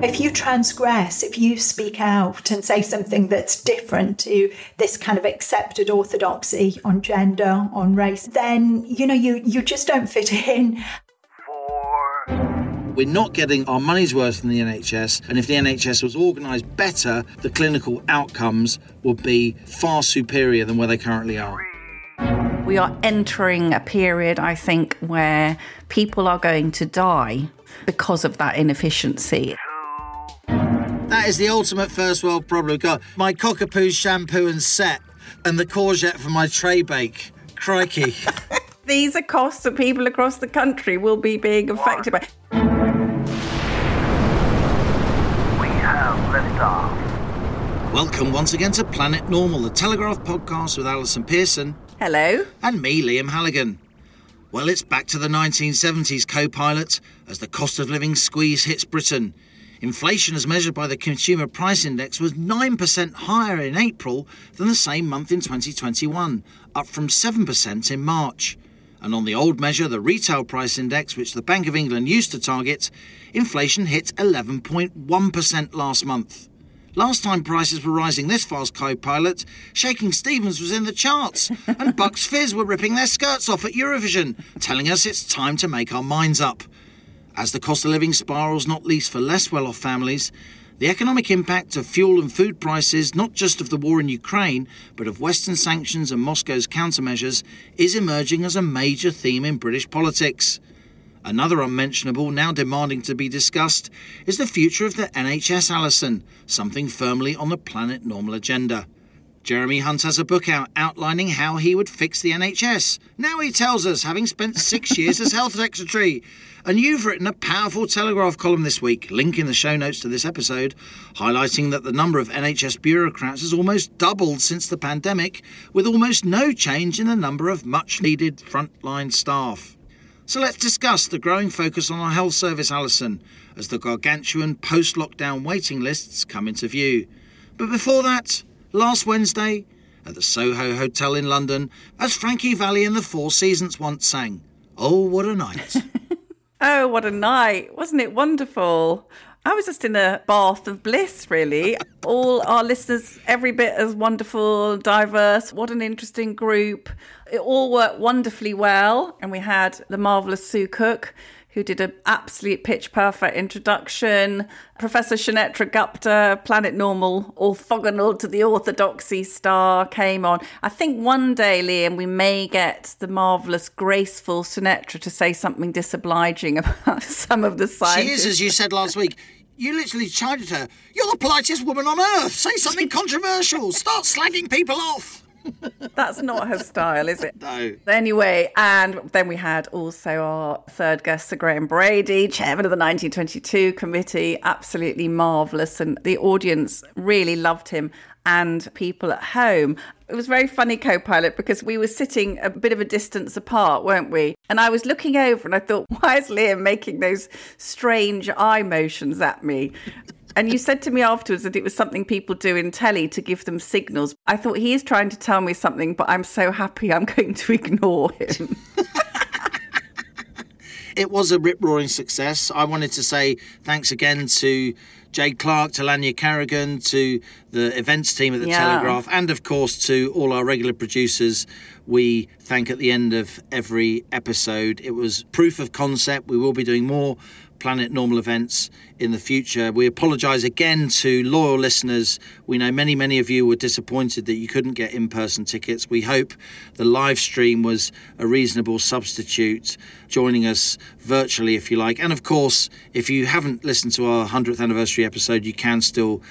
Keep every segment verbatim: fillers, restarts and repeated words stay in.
If you transgress, if you speak out and say something that's different to this kind of accepted orthodoxy on gender, on race, then, you know, you, you just don't fit in. Four. We're not getting our money's worth in the N H S, and if the N H S was organised better, the clinical outcomes would be far superior than where they currently are. Three. We are entering a period, I think, where people are going to die because of that inefficiency. That is the ultimate first world problem. We've got my cockapoo shampoo and set and the courgette for my tray bake. Crikey. These are costs that people across the country will be being affected by. We have liftoff. Welcome once again to Planet Normal, the Telegraph podcast with Alison Pearson. Hello. And me, Liam Halligan. Well, it's back to the nineteen seventies, co-pilot, as the cost of living squeeze hits Britain. Inflation as measured by the Consumer Price Index was nine percent higher in April than the same month in twenty twenty-one, up from seven percent in March. And on the old measure, the Retail Price Index, which the Bank of England used to target, inflation hit eleven point one percent last month. Last time prices were rising this fast, co-pilot, Shaking Stevens was in the charts and Bucks Fizz were ripping their skirts off at Eurovision, telling us it's time to make our minds up. As the cost of living spirals, not least for less well-off families, the economic impact of fuel and food prices, not just of the war in Ukraine, but of Western sanctions and Moscow's countermeasures, is emerging as a major theme in British politics. Another unmentionable, now demanding to be discussed, is the future of the N H S, Alison, something firmly on the Planet Normal agenda. Jeremy Hunt has a book out outlining how he would fix the N H S. Now he tells us, having spent six years as health secretary. And you've written a powerful Telegraph column this week, link in the show notes to this episode, highlighting that the number of N H S bureaucrats has almost doubled since the pandemic, with almost no change in the number of much-needed frontline staff. So let's discuss the growing focus on our health service, Alison, as the gargantuan post-lockdown waiting lists come into view. But before that, last Wednesday, at the Soho Hotel in London, as Frankie Valli and the Four Seasons once sang, "Oh, what a night." Oh, what a night. Wasn't it wonderful? I was just in a bath of bliss, really. All our listeners, every bit as wonderful, diverse. What an interesting group. It all worked wonderfully well. And we had the marvellous Sue Cook, who did an absolute pitch-perfect introduction, Professor Sunetra Gupta, Planet Normal, orthogonal to the orthodoxy star, came on. I think one day, Liam, we may get the marvellous, graceful Sunetra to say something disobliging about some of the science. She is, as you said last week. You literally chided her. You're the politest woman on earth. Say something controversial. Start slagging people off. That's not her style, is it? No. Anyway, and then we had also our third guest, Sir Graham Brady, chairman of the nineteen twenty-two committee, absolutely marvellous. And the audience really loved him and people at home. It was very funny, co-pilot, because we were sitting a bit of a distance apart, weren't we? And I was looking over and I thought, why is Liam making those strange eye motions at me? And you said to me afterwards that it was something people do in telly to give them signals. I thought, he is trying to tell me something, but I'm so happy I'm going to ignore him. It was a rip-roaring success. I wanted to say thanks again to Jade Clark, to Lanya Carrigan, to the events team at The yeah. Telegraph, and, of course, to all our regular producers we thank at the end of every episode. It was proof of concept. We will be doing more, Planet Normal events in the future. We apologise again to loyal listeners. We know many, many of you were disappointed that you couldn't get in-person tickets. We hope the live stream was a reasonable substitute, joining us virtually, if you like. And of course, if you haven't listened to our one hundredth anniversary episode, you can still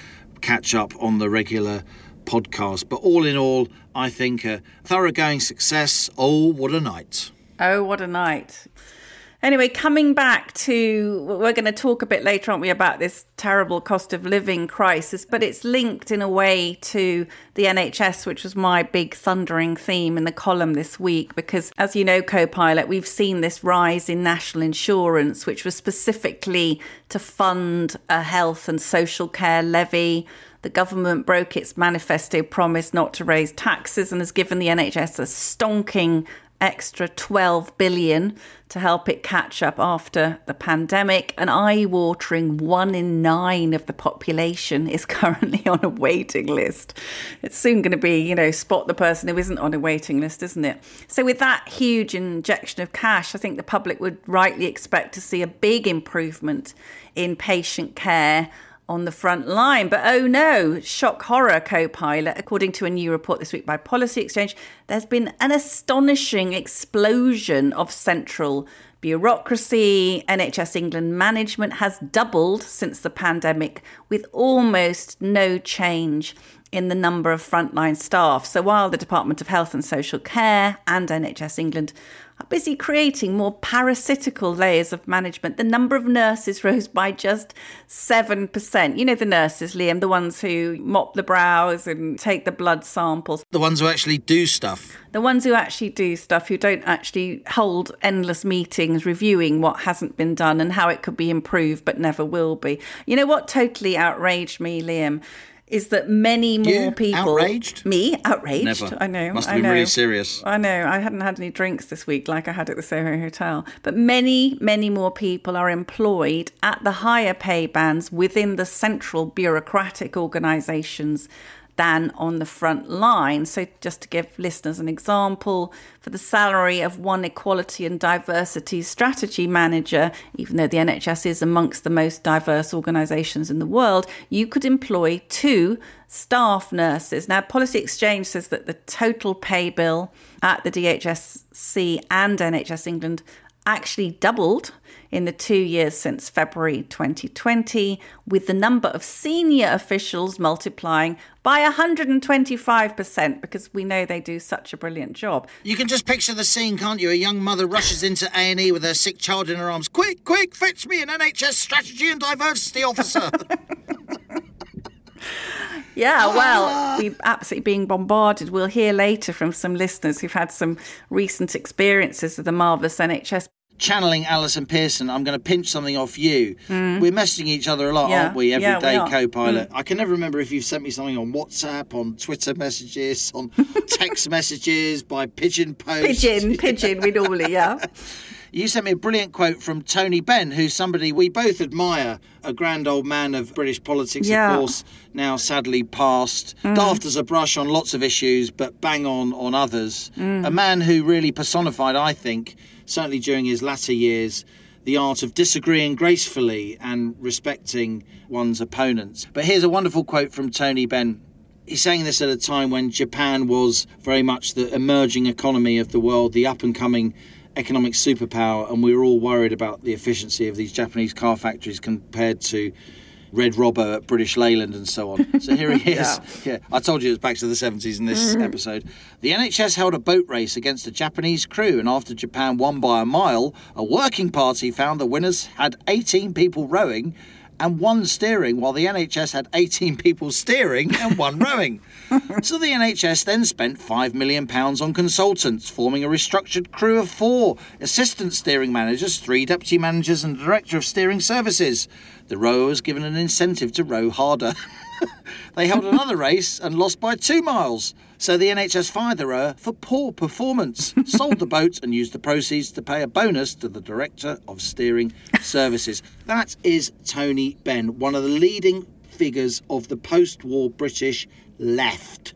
catch up on the regular podcast. But all in all, I think a thoroughgoing success. Oh, what a night. Oh, what a night. Anyway, coming back to, we're going to talk a bit later, aren't we, about this terrible cost of living crisis, but it's linked in a way to the N H S, which was my big thundering theme in the column this week, because as you know, co-pilot, we've seen this rise in national insurance, which was specifically to fund a health and social care levy. The government broke its manifesto promise not to raise taxes and has given the N H S a stonking extra twelve billion to help it catch up after the pandemic. An eye-watering one in nine of the population is currently on a waiting list. It's soon going to be, you know, spot the person who isn't on a waiting list, isn't it? So with that huge injection of cash, I think the public would rightly expect to see a big improvement in patient care on the front line. But oh no, shock horror, co-pilot. According to a new report this week by Policy Exchange, there's been an astonishing explosion of central bureaucracy. N H S England management has doubled since the pandemic, with almost no change in the number of frontline staff. So while the Department of Health and Social Care and N H S England are busy creating more parasitical layers of management, the number of nurses rose by just seven percent. You know the nurses, Liam, the ones who mop the brows and take the blood samples. The ones who actually do stuff. The ones who actually do stuff, who don't actually hold endless meetings reviewing what hasn't been done and how it could be improved but never will be. You know what totally outraged me, Liam? Is that many more you, people... outraged? Me, outraged. Never. I know. Must have been I know. really serious. I know. I hadn't had any drinks this week like I had at the Soho Hotel. But many, many more people are employed at the higher pay bands within the central bureaucratic organisations than on the front line. So just to give listeners an example, for the salary of one equality and diversity strategy manager, even though the N H S is amongst the most diverse organisations in the world, you could employ two staff nurses. Now, Policy Exchange says that the total pay bill at the D H S C and N H S England actually doubled in the two years since February twenty twenty, with the number of senior officials multiplying by one hundred twenty-five percent, because we know they do such a brilliant job. You can just picture the scene, can't you? A young mother rushes into A and E with her sick child in her arms. Quick, quick, fetch me an N H S strategy and diversity officer. Yeah, well, we're absolutely being bombarded. We'll hear later from some listeners who've had some recent experiences of the marvellous N H S. Channeling Alison Pearson, I'm going to pinch something off you. Mm. We're messaging each other a lot, yeah. aren't we? Every yeah, day, we co-pilot. Mm. I can never remember if you've sent me something on WhatsApp, on Twitter messages, on text messages, by pigeon post. Pigeon, pigeon, we normally, yeah. You sent me a brilliant quote from Tony Benn, who's somebody we both admire, a grand old man of British politics, yeah. of course, now sadly passed. Mm. Daft as a brush on lots of issues, but bang on on others. Mm. A man who really personified, I think, certainly during his latter years, the art of disagreeing gracefully and respecting one's opponents. But here's a wonderful quote from Tony Benn. He's saying this at a time when Japan was very much the emerging economy of the world, the up-and-coming economic superpower, and we were all worried about the efficiency of these Japanese car factories compared to Red Robber at British Leyland and so on. So here he is. yeah. yeah, I told you it was back to the seventies in this mm-hmm. episode. The N H S held a boat race against a Japanese crew, and after Japan won by a mile, a working party found the winners had eighteen people rowing and one steering, while the N H S had eighteen people steering and one rowing. So the N H S then spent five million pounds on consultants, forming a restructured crew of four, assistant steering managers, three deputy managers and a director of steering services. The rower was given an incentive to row harder. They held another race and lost by two miles. So the N H S fired the rower for poor performance, sold the boat and used the proceeds to pay a bonus to the Director of Steering Services. That is Tony Benn, one of the leading figures of the post-war British left.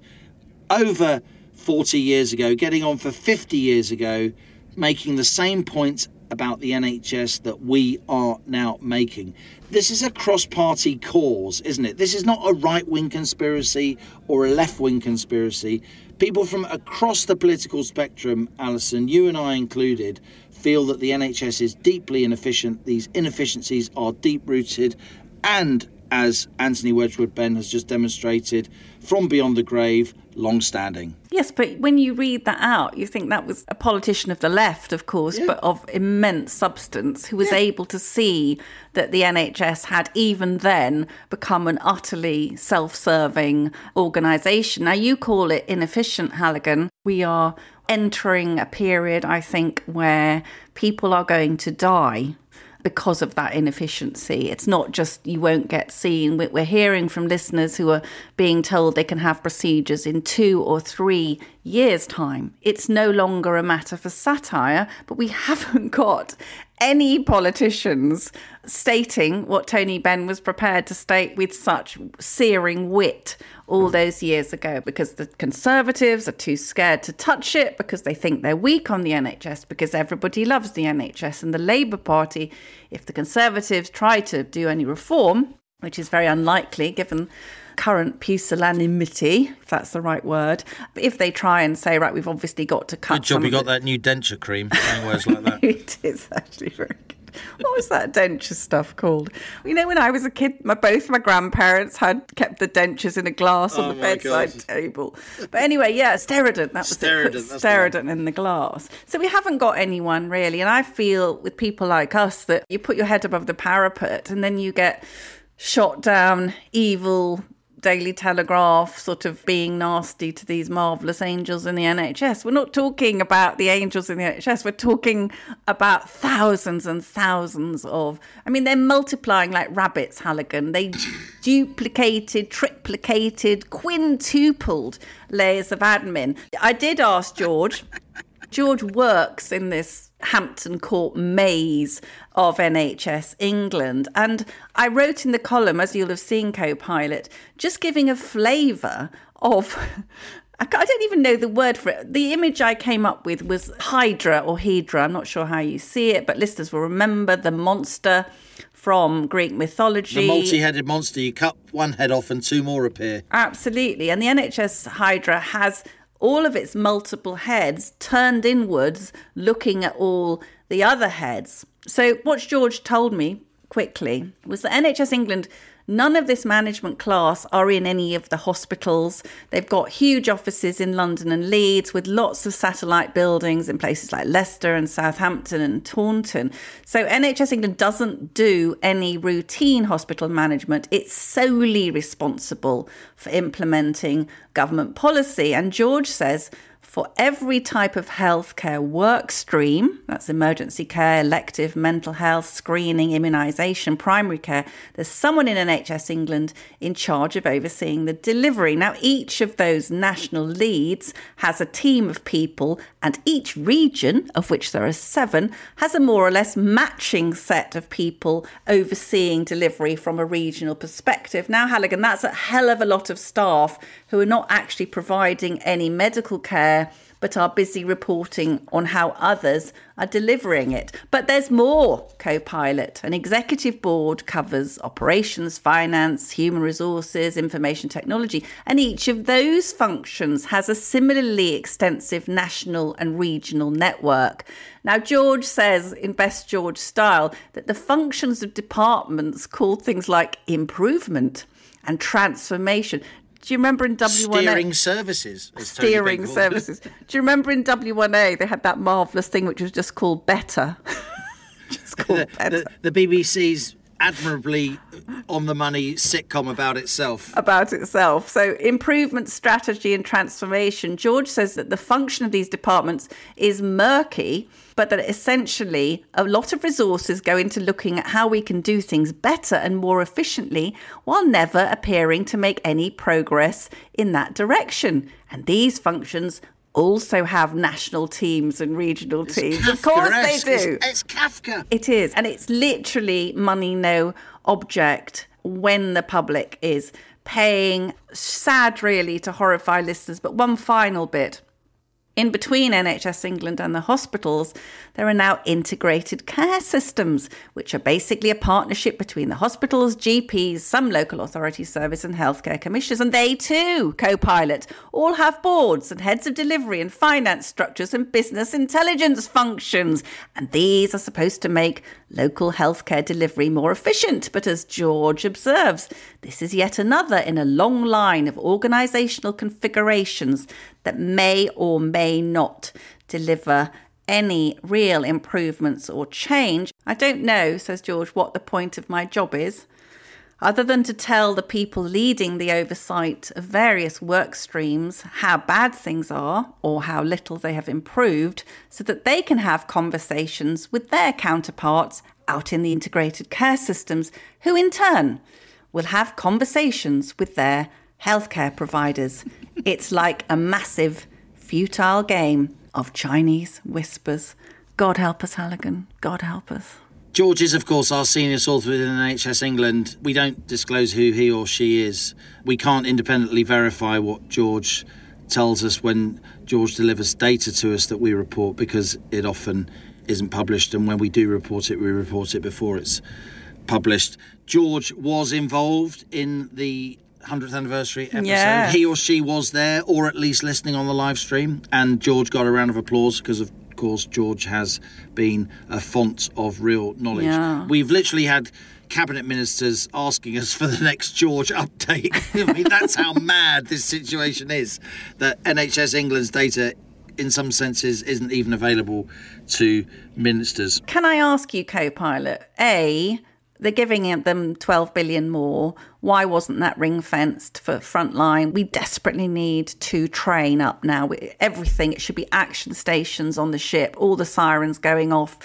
Over forty years ago, getting on for fifty years ago, making the same points about the N H S that we are now making. This is a cross-party cause, isn't it? This is not a right-wing conspiracy or a left-wing conspiracy. People from across the political spectrum, Alison, you and I included, feel that the N H S is deeply inefficient. These inefficiencies are deep-rooted and, as Anthony Wedgwood Benn has just demonstrated, from beyond the grave, long-standing. Yes, but when you read that out, you think that was a politician of the left, of course, yeah. but of immense substance, who was yeah. able to see that the N H S had even then become an utterly self-serving organisation. Now, you call it inefficient, Halligan. We are entering a period, I think, where people are going to die because of that inefficiency. It's not just you won't get seen. We're hearing from listeners who are being told they can have procedures in two or three years' time. It's no longer a matter for satire, but we haven't got any politicians stating what Tony Benn was prepared to state with such searing wit all those years ago, because the Conservatives are too scared to touch it, because they think they're weak on the N H S, because everybody loves the N H S. And the Labour Party, if the Conservatives try to do any reform, which is very unlikely given current pusillanimity, if that's the right word. But if they try and say, right, we've obviously got to cut. Good job, you got that new denture cream. Saying words like that. It is actually very good. What was that denture stuff called? You know, when I was a kid, my, both my grandparents had kept the dentures in a glass oh on the bedside God. table. But anyway, yeah, steridant, that was steridant, it. Put steridant in the glass. So we haven't got anyone really. And I feel with people like us that you put your head above the parapet and then you get shot down, evil Daily Telegraph sort of being nasty to these marvellous angels in the N H S. We're not talking about the angels in the N H S. We're talking about thousands and thousands of... I mean, they're multiplying like rabbits, Halligan. They duplicated, triplicated, quintupled layers of admin. I did ask George. George works in this Hampton Court maze of N H S England. And I wrote in the column, as you'll have seen, co-pilot, just giving a flavour of... I don't even know the word for it. The image I came up with was Hydra or Hedra. I'm not sure how you see it, but listeners will remember the monster from Greek mythology. The multi-headed monster. You cut one head off and two more appear. Absolutely. And the N H S Hydra has all of its multiple heads turned inwards, looking at all the other heads. So what George told me quickly was that N H S England, none of this management class are in any of the hospitals. They've got huge offices in London and Leeds with lots of satellite buildings in places like Leicester and Southampton and Taunton. So N H S England doesn't do any routine hospital management. It's solely responsible for implementing government policy. And George says, for every type of healthcare work stream, that's emergency care, elective, mental health, screening, immunisation, primary care, there's someone in N H S England in charge of overseeing the delivery. Now, each of those national leads has a team of people, and each region, of which there are seven, has a more or less matching set of people overseeing delivery from a regional perspective. Now, Halligan, that's a hell of a lot of staff who are not actually providing any medical care, but are busy reporting on how others are delivering it. But there's more, co-pilot. An executive board covers operations, finance, human resources, information technology, and each of those functions has a similarly extensive national and regional network. Now, George says, in best George style, that the functions of departments called things like improvement and transformation. Do you remember in W one A? Steering services. Steering services. Do you remember in W one A they had that marvellous thing which was just called Better? Just called the, Better. The, the B B C's admirably on-the-money sitcom about itself. About itself. So improvement, strategy and transformation. George says that the function of these departments is murky, but that essentially a lot of resources go into looking at how we can do things better and more efficiently while never appearing to make any progress in that direction. And these functions also have national teams and regional teams. It's of course they do. It's, it's Kafka. It is. And it's literally money no object when the public is paying. Sad, really, to horrify listeners. But one final bit. In between N H S England and the hospitals, there are now integrated care systems, which are basically a partnership between the hospitals, G Ps, some local authority service and healthcare commissioners, and they too co-pilot. All have boards and heads of delivery and finance structures and business intelligence functions. And these are supposed to make local healthcare delivery more efficient. But as George observes, this is yet another in a long line of organisational configurations that may or may not deliver any real improvements or change. I don't know, says George, what the point of my job is, other than to tell the people leading the oversight of various work streams how bad things are or how little they have improved, so that they can have conversations with their counterparts out in the integrated care systems, who in turn will have conversations with their healthcare providers. It's like a massive, futile game of Chinese whispers. God help us, Halligan. God help us. George is, of course, our senior source within N H S England. We don't disclose who he or she is. We can't independently verify what George tells us when George delivers data to us that we report, because it often isn't published. And when we do report it, we report it before it's published. George was involved in the one hundredth anniversary episode. Yes. He or she was there, or at least listening on the live stream. And George got a round of applause because of course, George has been a font of real knowledge. Yeah. We've literally had cabinet ministers asking us for the next George update. I mean, that's how mad this situation is, that N H S England's data, in some senses, isn't even available to ministers. Can I ask you, co-pilot, A, they're giving them twelve billion more. Why wasn't that ring-fenced for frontline? We desperately need to train up now. Everything, it should be action stations on the ship, all the sirens going off.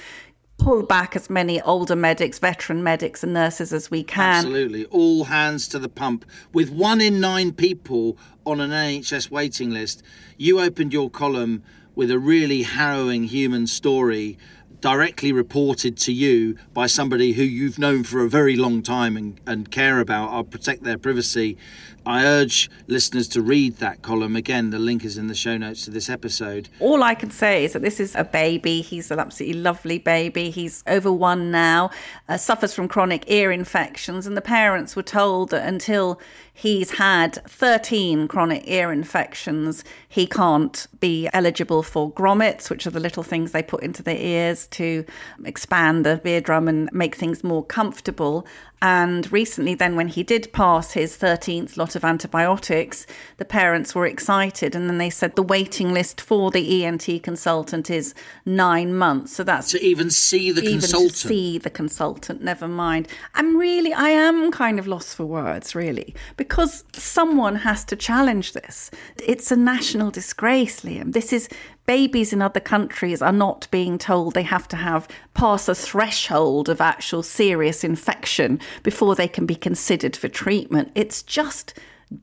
Pull back as many older medics, veteran medics and nurses as we can. Absolutely. All hands to the pump. With one in nine people on an N H S waiting list, you opened your column with a really harrowing human story directly reported to you by somebody who you've known for a very long time and, and care about. I'll protect their privacy. I urge listeners to read that column. Again, the link is in the show notes to this episode. All I can say is that this is a baby. He's an absolutely lovely baby. He's over one now, uh, suffers from chronic ear infections. And the parents were told that until he's had thirteen chronic ear infections, he can't be eligible for grommets, which are the little things they put into their ears to expand the eardrum and make things more comfortable. And recently then, when he did pass his thirteenth lot of antibiotics, the parents were excited. And then they said the waiting list for the E N T consultant is nine months. So that's... To even see the even consultant. To see the consultant, never mind. I'm really, I am kind of lost for words, really, because someone has to challenge this. It's a national disgrace, Liam. This is... Babies in other countries are not being told they have to have pass a threshold of actual serious infection before they can be considered for treatment. It's just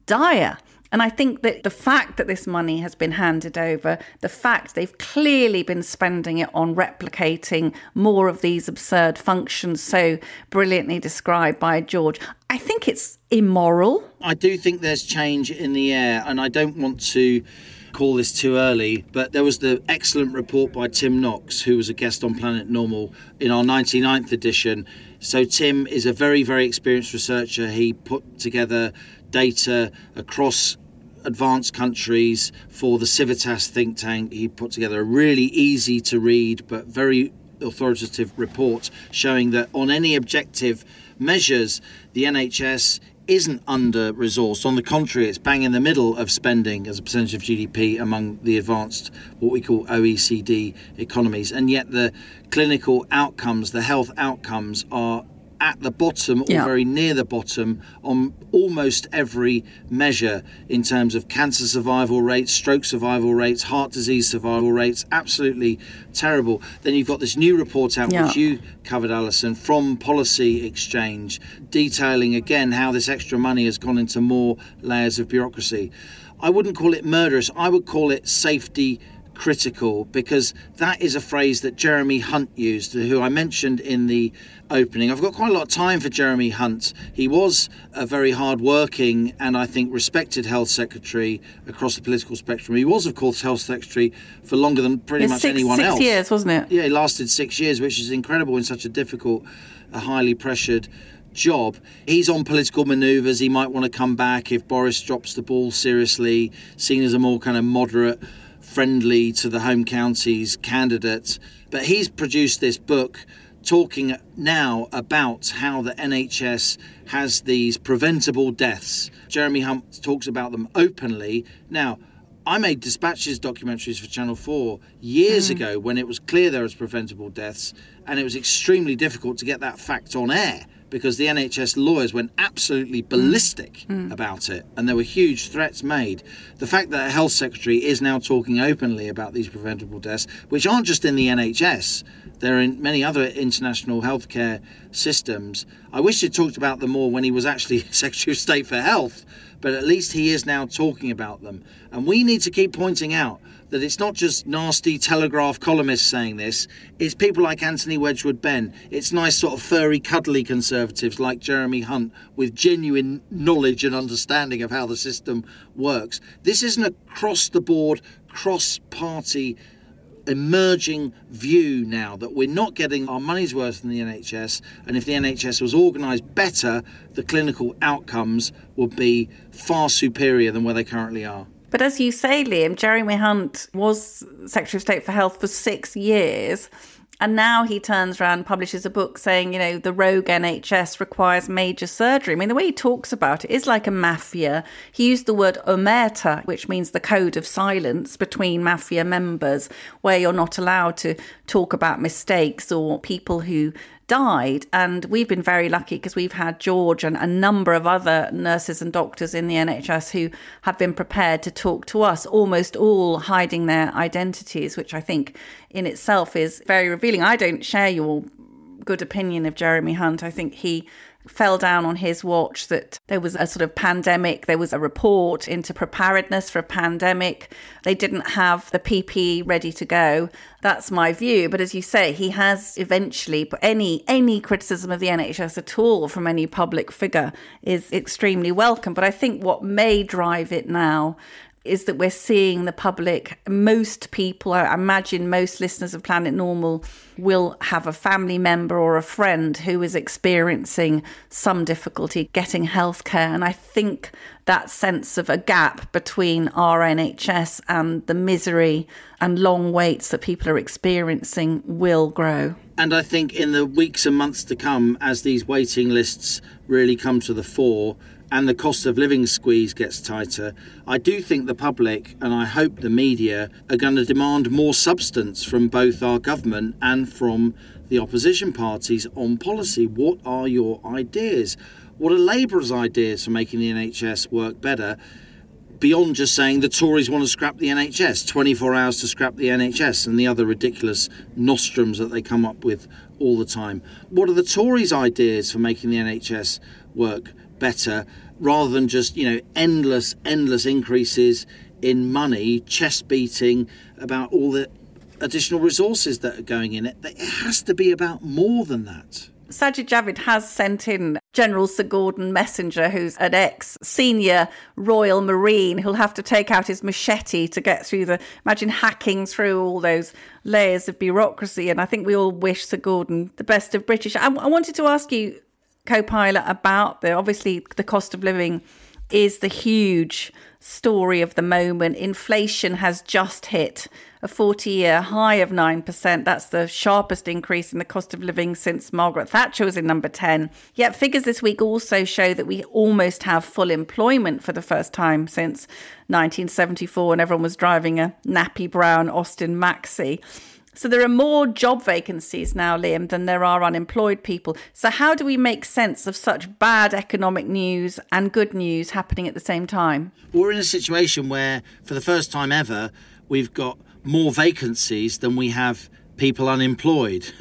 dire. And I think that the fact that this money has been handed over, the fact they've clearly been spending it on replicating more of these absurd functions so brilliantly described by George, I think it's immoral. I do think there's change in the air, and I don't want to call this too early, but there was the excellent report by Tim Knox, who was a guest on Planet Normal in our ninety-ninth edition. So Tim is a very, very experienced researcher. He put together data across advanced countries for the Civitas think tank. He put together a really easy to read but very authoritative report showing that on any objective measures, the N H S isn't under-resourced. On the contrary, it's bang in the middle of spending as a percentage of G D P among the advanced, what we call O E C D economies. And yet the clinical outcomes, the health outcomes, are at the bottom or yeah. very near the bottom on almost every measure in terms of cancer survival rates, stroke survival rates, heart disease survival rates. Absolutely terrible. Then you've got this new report out, yeah. which you covered, Alison, from Policy Exchange, detailing again how this extra money has gone into more layers of bureaucracy. I wouldn't call it murderous. I would call it safety critical, because that is a phrase that Jeremy Hunt used, who I mentioned in the opening. I've got quite a lot of time for Jeremy Hunt. He was a very hard-working and I think respected health secretary across the political spectrum. He was, of course, health secretary for longer than pretty it's much six, anyone six else. Six years, wasn't it? Yeah, he lasted six years, which is incredible in such a difficult, a highly pressured job. He's on political manoeuvres. He might want to come back if Boris drops the ball seriously, seen as a more kind of moderate, friendly to the home counties candidate. But he's produced this book talking now about how the N H S has these preventable deaths. Jeremy Hunt talks about them openly. Now, I made Dispatches documentaries for Channel four years mm. ago when it was clear there was preventable deaths, and it was extremely difficult to get that fact on air, because the N H S lawyers went absolutely ballistic mm. about it, and there were huge threats made. The fact that a health secretary is now talking openly about these preventable deaths, which aren't just in the N H S, they're in many other international healthcare systems. I wish he'd talked about them more when he was actually Secretary of State for Health, but at least he is now talking about them. And we need to keep pointing out that it's not just nasty Telegraph columnists saying this, it's people like Anthony Wedgwood Benn, it's nice sort of furry, cuddly conservatives like Jeremy Hunt with genuine knowledge and understanding of how the system works. This isn't a cross-the-board, cross-party emerging view now that we're not getting our money's worth in the N H S, and if the N H S was organised better, the clinical outcomes would be far superior than where they currently are. But as you say, Liam, Jeremy Hunt was Secretary of State for Health for six years. And now he turns around and publishes a book saying, you know, the rogue N H S requires major surgery. I mean, the way he talks about it is like a mafia. He used the word omerta, which means the code of silence between mafia members, where you're not allowed to talk about mistakes or people who died. And we've been very lucky because we've had George and a number of other nurses and doctors in the N H S who have been prepared to talk to us, almost all hiding their identities, which I think in itself is very revealing. I don't share your good opinion of Jeremy Hunt. I think he fell down on his watch that there was a sort of pandemic, there was a report into preparedness for a pandemic. They didn't have the P P E ready to go. That's my view. But as you say, he has eventually, but any any criticism of the N H S at all from any public figure is extremely welcome. But I think what may drive it now is that we're seeing the public, most people, I imagine most listeners of Planet Normal will have a family member or a friend who is experiencing some difficulty getting healthcare. And I think that sense of a gap between our N H S and the misery and long waits that people are experiencing will grow. And I think in the weeks and months to come, as these waiting lists really come to the fore, and the cost of living squeeze gets tighter, I do think the public, and I hope the media, are going to demand more substance from both our government and from the opposition parties on policy. What are your ideas? What are Labour's ideas for making the N H S work better, beyond just saying the Tories want to scrap the N H S, twenty-four hours to scrap the N H S, and the other ridiculous nostrums that they come up with all the time? What are the Tories' ideas for making the N H S work better, rather than just, you know, endless, endless increases in money, chest beating about all the additional resources that are going in it? It has to be about more than that. Sajid Javid has sent in General Sir Gordon Messenger, who's an ex-senior Royal Marine, who'll have to take out his machete to get through the, imagine hacking through all those layers of bureaucracy. And I think we all wish Sir Gordon the best of British. I, I wanted to ask you, Co-pilot, about the, obviously the cost of living is the huge story of the moment. Inflation has just hit a forty-year high of nine percent. That's the sharpest increase in the cost of living since Margaret Thatcher was in number ten. Yet figures this week also show that we almost have full employment for the first time since nineteen seventy-four, when everyone was driving a nappy brown Austin Maxi. So there are more job vacancies now, Liam, than there are unemployed people. So how do we make sense of such bad economic news and good news happening at the same time? We're in a situation where, for the first time ever, we've got more vacancies than we have people unemployed.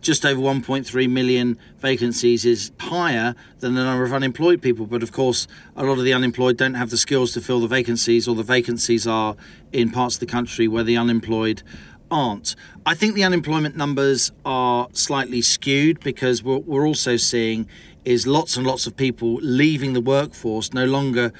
Just over one point three million vacancies is higher than the number of unemployed people. But of course, a lot of the unemployed don't have the skills to fill the vacancies, or the vacancies are in parts of the country where the unemployed aren't. I think the unemployment numbers are slightly skewed, because what we're also seeing is lots and lots of people leaving the workforce, no longer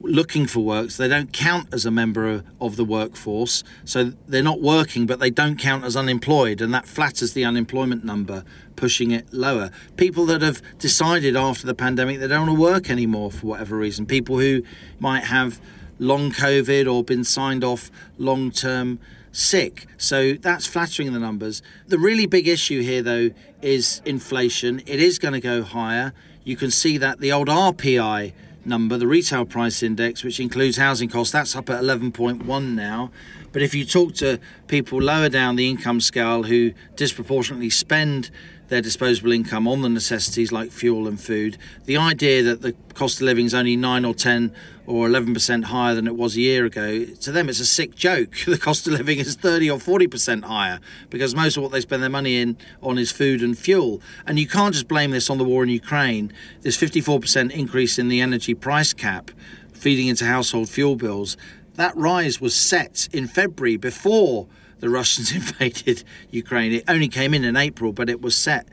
looking for work, so they don't count as a member of the workforce. So they're not working, but they don't count as unemployed, and that flatters the unemployment number, pushing it lower. People that have decided after the pandemic they don't want to work anymore for whatever reason, people who might have long COVID or been signed off long-term sick. So that's flattering the numbers. The really big issue here, though, is inflation. It is going to go higher. You can see that the old R P I number, the Retail Price Index, which includes housing costs, that's up at eleven point one now. But if you talk to people lower down the income scale who disproportionately spend their disposable income on the necessities like fuel and food, the idea that the cost of living is only nine or ten or eleven percent higher than it was a year ago, to them it's a sick joke. The cost of living is thirty or forty percent higher, because most of what they spend their money in on is food and fuel. And you can't just blame this on the war in Ukraine. This fifty-four percent increase in the energy price cap feeding into household fuel bills, that rise was set in February before the Russians invaded Ukraine. It only came in in April, but it was set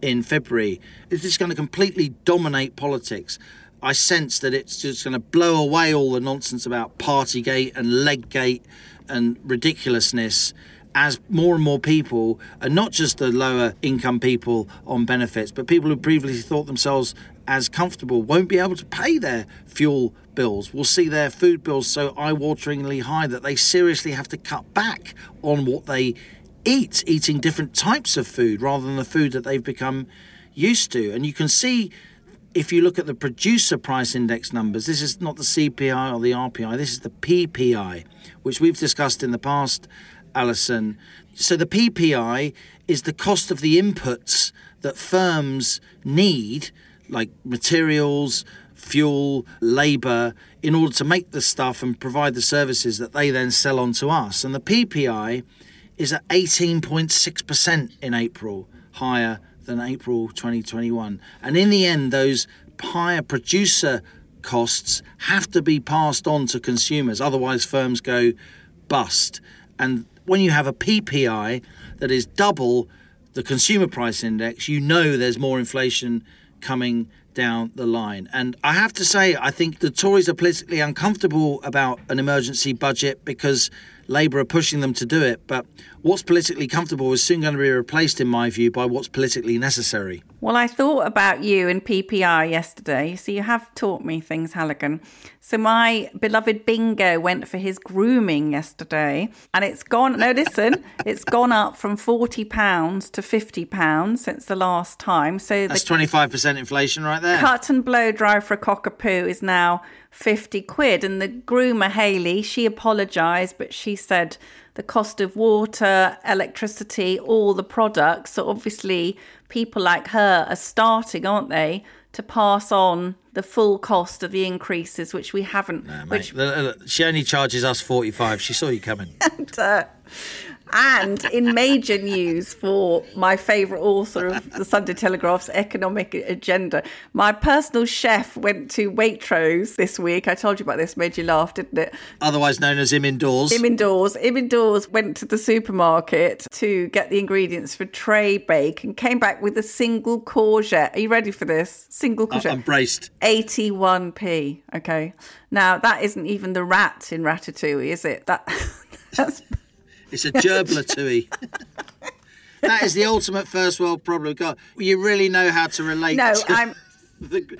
in February. This is going to completely dominate politics. I sense that it's just going to blow away all the nonsense about Partygate and Leggate and ridiculousness, as more and more people, and not just the lower income people on benefits, but people who previously thought themselves as comfortable, won't be able to pay their fuel bills. We'll see their food bills so eye-wateringly high that they seriously have to cut back on what they eat, eating different types of food rather than the food that they've become used to. And you can see, if you look at the producer price index numbers, this is not the C P I or the R P I, this is the P P I, which we've discussed in the past, Alison. So the P P I is the cost of the inputs that firms need, like materials, fuel, labour, in order to make the stuff and provide the services that they then sell on to us. And the P P I is at eighteen point six percent in April, higher than April twenty twenty-one. And in the end, those higher producer costs have to be passed on to consumers, otherwise firms go bust. And when you have a P P I that is double the Consumer Price Index, you know there's more inflation coming down the line. And I have to say, I think the Tories are politically uncomfortable about an emergency budget because Labour are pushing them to do it. But what's politically comfortable is soon going to be replaced, in my view, by what's politically necessary. Well, I thought about you and P P I yesterday, so you have taught me things, Halligan. So my beloved Bingo went for his grooming yesterday, and it's gone, no, listen, it's gone up from forty pounds to fifty pounds since the last time. So that's the twenty-five percent inflation right there. Cut and blow dry for a cockapoo is now fifty quid. And the groomer, Hayley, she apologised, but she said the cost of water, electricity, all the products. So obviously people like her are starting, aren't they, to pass on the full cost of the increases, which we haven't. Nah, which... She only charges us forty-five. She saw you coming. and, uh, and in major news for my favourite author of the Sunday Telegraph's economic agenda, my personal chef went to Waitrose this week. I told you about this, made you laugh, didn't it? Otherwise known as Im Indoors. Im Indoors. Im Indoors went to the supermarket to get the ingredients for tray bake and came back with a single courgette. Are you ready for this? Single courgette. I'm braced. eighty-one p, okay? Now, that isn't even the rat in Ratatouille, is it? That That's... It's a gerbilatouille. That is the ultimate first world problem. God, you really know how to relate. No, to I'm. The,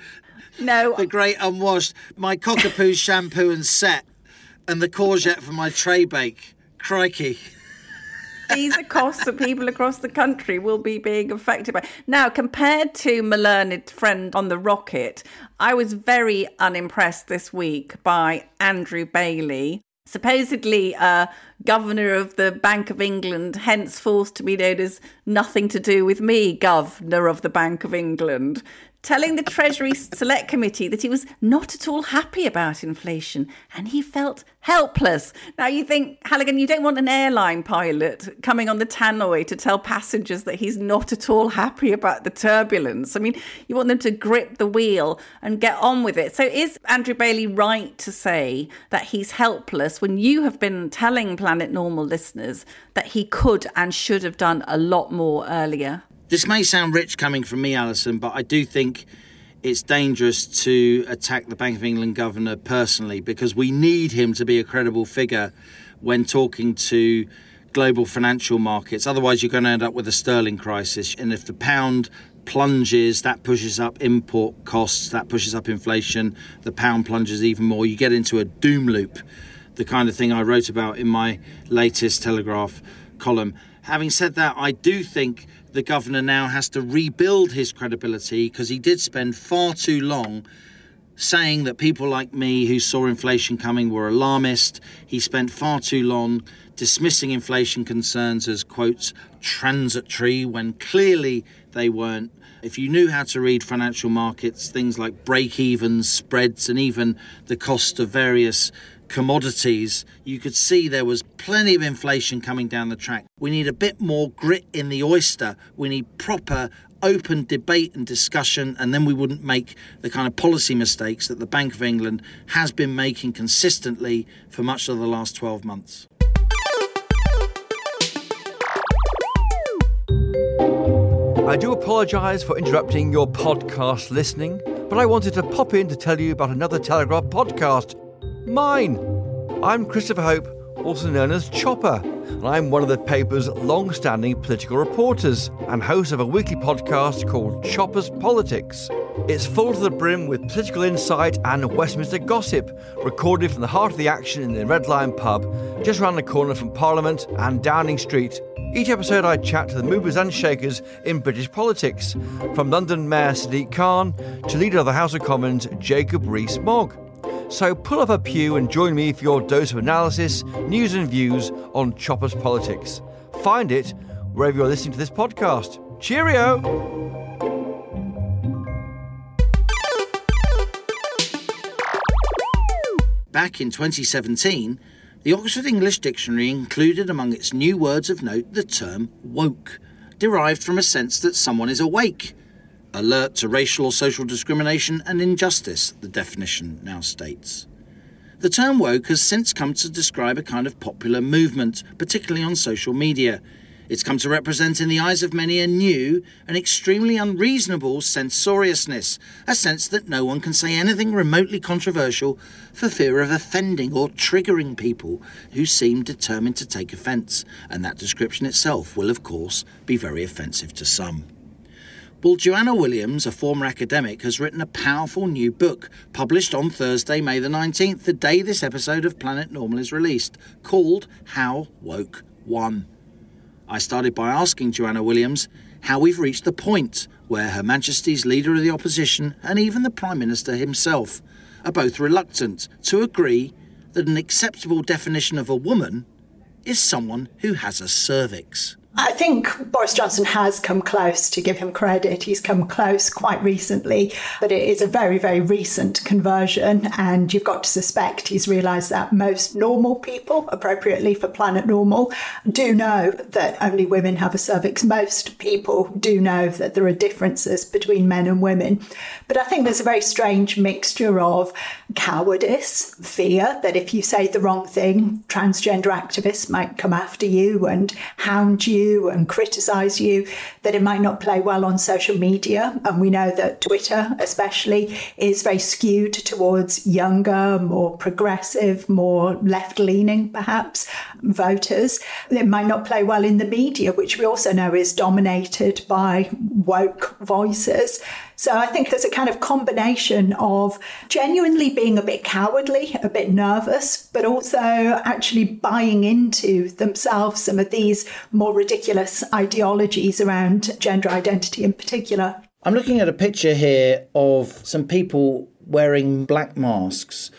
no, the great unwashed. My cockapoo shampoo and set, and the courgette for my tray bake. Crikey. These are costs that people across the country will be being affected by. Now, compared to my learned friend on the rocket, I was very unimpressed this week by Andrew Bailey, supposedly uh, governor of the Bank of England, henceforth to be known as nothing to do with me, governor of the Bank of England. telling the Treasury Select Committee that he was not at all happy about inflation and he felt helpless. Now, you think, Halligan, you don't want an airline pilot coming on the tannoy to tell passengers that he's not at all happy about the turbulence. I mean, you want them to grip the wheel and get on with it. So is Andrew Bailey right to say that he's helpless when you have been telling Planet Normal listeners that he could and should have done a lot more earlier? This may sound rich coming from me, Alison, but I do think it's dangerous to attack the Bank of England governor personally, because we need him to be a credible figure when talking to global financial markets. Otherwise, you're going to end up with a sterling crisis. And if the pound plunges, that pushes up import costs, that pushes up inflation, the pound plunges even more. You get into a doom loop, the kind of thing I wrote about in my latest Telegraph column. Having said that, I do think the governor now has to rebuild his credibility, because he did spend far too long saying that people like me who saw inflation coming were alarmist. He spent far too long dismissing inflation concerns as, quotes, transitory, when clearly they weren't. If you knew how to read financial markets, things like break-evens, spreads, and even the cost of various commodities, you could see there was plenty of inflation coming down the track. We need a bit more grit in the oyster. We need proper open debate and discussion, and then we wouldn't make the kind of policy mistakes that the Bank of England has been making consistently for much of the last twelve months. I do apologise for interrupting your podcast listening, but I wanted to pop in to tell you about another Telegraph podcast. Mine. I'm Christopher Hope, also known as Chopper, and I'm one of the paper's long-standing political reporters and host of a weekly podcast called Chopper's Politics. It's full to the brim with political insight and Westminster gossip, recorded from the heart of the action in the Red Lion pub, just round the corner from Parliament and Downing Street. Each episode I chat to the movers and shakers in British politics, from London Mayor Sadiq Khan to Leader of the House of Commons Jacob Rees-Mogg. So pull up a pew and join me for your dose of analysis, news and views on Chopper's Politics. Find it wherever you're listening to this podcast. Cheerio! Back in twenty seventeen, the Oxford English Dictionary included among its new words of note the term woke, derived from a sense that someone is awake, alert to racial or social discrimination and injustice, the definition now states. The term woke has since come to describe a kind of popular movement, particularly on social media. It's come to represent in the eyes of many a new and extremely unreasonable censoriousness, a sense that no one can say anything remotely controversial for fear of offending or triggering people who seem determined to take offence, and that description itself will, of course, be very offensive to some. Well, Joanna Williams, a former academic, has written a powerful new book, published on Thursday, May the nineteenth, the day this episode of Planet Normal is released, called How Woke Won. I started by asking Joanna Williams how we've reached the point where Her Majesty's Leader of the Opposition and even the Prime Minister himself are both reluctant to agree that an acceptable definition of a woman is someone who has a cervix. I think Boris Johnson has come close, to give him credit. He's come close quite recently, but it is a very, very recent conversion, and you've got to suspect he's realised that most normal people, appropriately for Planet Normal, do know that only women have a cervix. Most people do know that there are differences between men and women. But I think there's a very strange mixture of cowardice, fear that if you say the wrong thing, transgender activists might come after you and hound you and criticise you, that it might not play well on social media. And we know that Twitter especially is very skewed towards younger, more progressive, more left-leaning perhaps voters. It might not play well in the media, which we also know is dominated by woke voices. So I think there's a kind of combination of genuinely being a bit cowardly, a bit nervous, but also actually buying into themselves some of these more ridiculous ideologies around gender identity in particular. I'm looking at a picture here of some people wearing black masks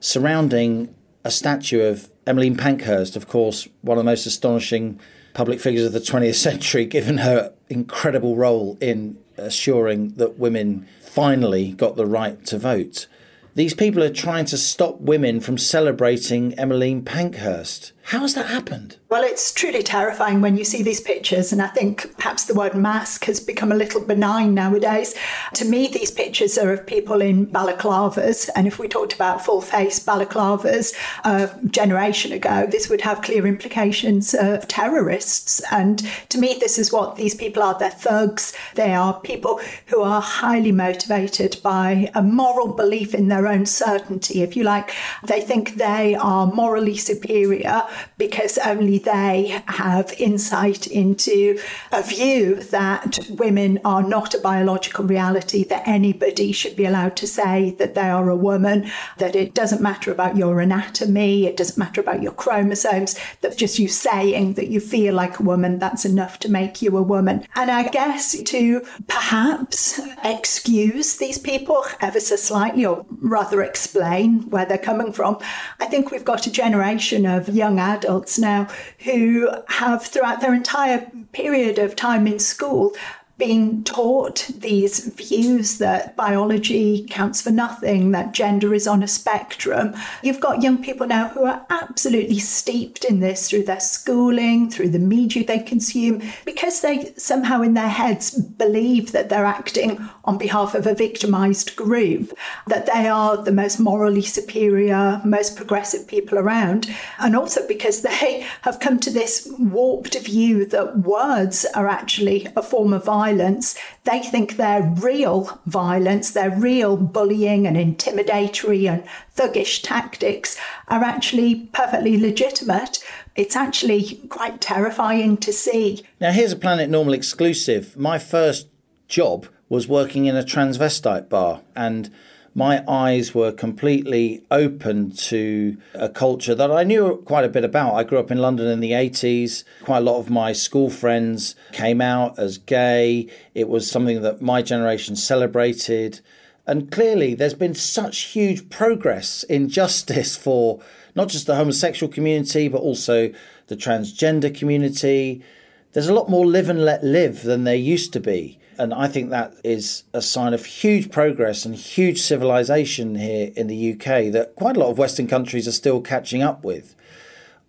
surrounding a statue of Emmeline Pankhurst, of course, one of the most astonishing public figures of the twentieth century, given her incredible role in assuring that women finally got the right to vote. These people are trying to stop women from celebrating Emmeline Pankhurst. How has that happened? Well, it's truly terrifying when you see these pictures. And I think perhaps the word mask has become a little benign nowadays. To me, these pictures are of people in balaclavas. And if we talked about full-face balaclavas a generation ago, this would have clear implications of terrorists. And to me, this is what these people are. They're thugs. They are people who are highly motivated by a moral belief in their own certainty, if you like. They think they are morally superior because only they have insight into a view that women are not a biological reality, that anybody should be allowed to say that they are a woman, that it doesn't matter about your anatomy, it doesn't matter about your chromosomes, that just you saying that you feel like a woman, that's enough to make you a woman. And I guess to perhaps excuse these people ever so slightly, or rather explain where they're coming from, I think we've got a generation of young adults now who have throughout their entire period of time in school being taught these views that biology counts for nothing, that gender is on a spectrum. You've got young people now who are absolutely steeped in this through their schooling, through the media they consume, because they somehow in their heads believe that they're acting on behalf of a victimised group, that they are the most morally superior, most progressive people around. And also because they have come to this warped view that words are actually a form of violence. Violence. They think they're real violence, their real bullying and intimidatory and thuggish tactics are actually perfectly legitimate. It's actually quite terrifying to see. Now, here's a Planet Normal exclusive. My first job was working in a transvestite bar, and my eyes were completely open to a culture that I knew quite a bit about. I grew up in London in the eighties. Quite a lot of my school friends came out as gay. It was something that my generation celebrated. And clearly there's been such huge progress in justice for not just the homosexual community, but also the transgender community. There's a lot more live and let live than there used to be. And I think that is a sign of huge progress and huge civilization here in the U K that quite a lot of Western countries are still catching up with.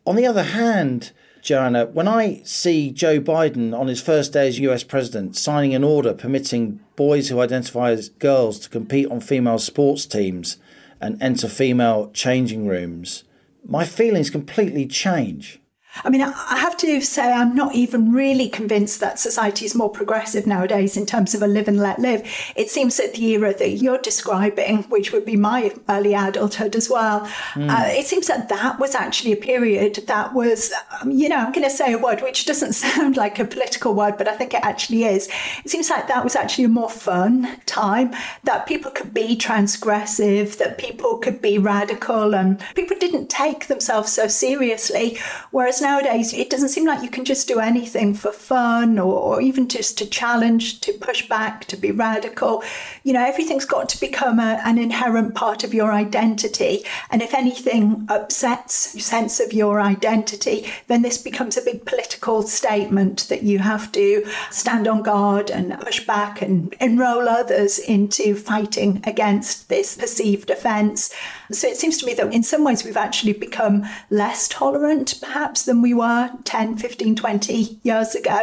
On the other hand, Joanna, when I see Joe Biden on his first day as U S president signing an order permitting boys who identify as girls to compete on female sports teams and enter female changing rooms, my feelings completely change. I mean, I have to say I'm not even really convinced that society is more progressive nowadays in terms of a live and let live. It seems that the era that you're describing, which would be my early adulthood as well, mm. uh, it seems that that was actually a period that was, um, you know, I'm going to say a word which doesn't sound like a political word, but I think it actually is. It seems like that was actually a more fun time, that people could be transgressive, that people could be radical, and people didn't take themselves so seriously, whereas nowadays, it doesn't seem like you can just do anything for fun or, or even just to challenge, to push back, to be radical. You know, everything's got to become a, an inherent part of your identity. And if anything upsets your sense of your identity, then this becomes a big political statement that you have to stand on guard and push back and enroll others into fighting against this perceived offence. So it seems to me that in some ways we've actually become less tolerant, perhaps, than we were ten, fifteen, twenty years ago.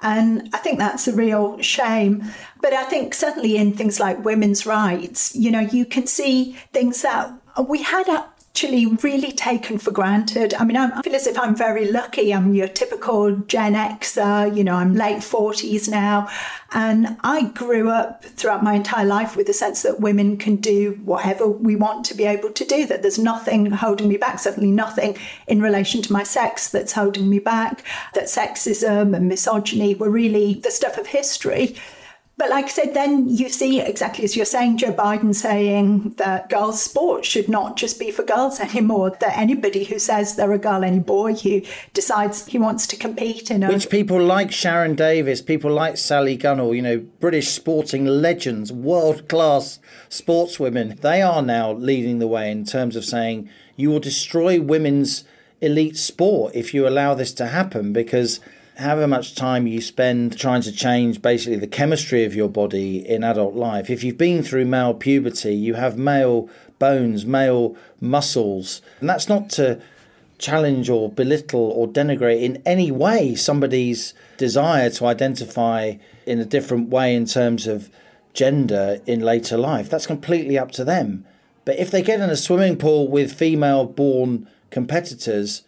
And I think that's a real shame. But I think certainly in things like women's rights, you know, you can see things that we had a actually really taken for granted. I mean, I feel as if I'm very lucky. I'm your typical Gen Xer, you know, I'm late forties now. And I grew up throughout my entire life with the sense that women can do whatever we want to be able to do, that there's nothing holding me back, certainly nothing in relation to my sex that's holding me back, that sexism and misogyny were really the stuff of history. But like I said, then you see exactly as you're saying, Joe Biden saying that girls' sports should not just be for girls anymore, that anybody who says they're a girl, any boy who decides he wants to compete in a... Which people like Sharon Davis, people like Sally Gunnell, you know, British sporting legends, world-class sportswomen, they are now leading the way in terms of saying you will destroy women's elite sport if you allow this to happen because however much time you spend trying to change basically the chemistry of your body in adult life, if you've been through male puberty, you have male bones, male muscles. And that's not to challenge or belittle or denigrate in any way somebody's desire to identify in a different way in terms of gender in later life. That's completely up to them. But if they get in a swimming pool with female-born competitors,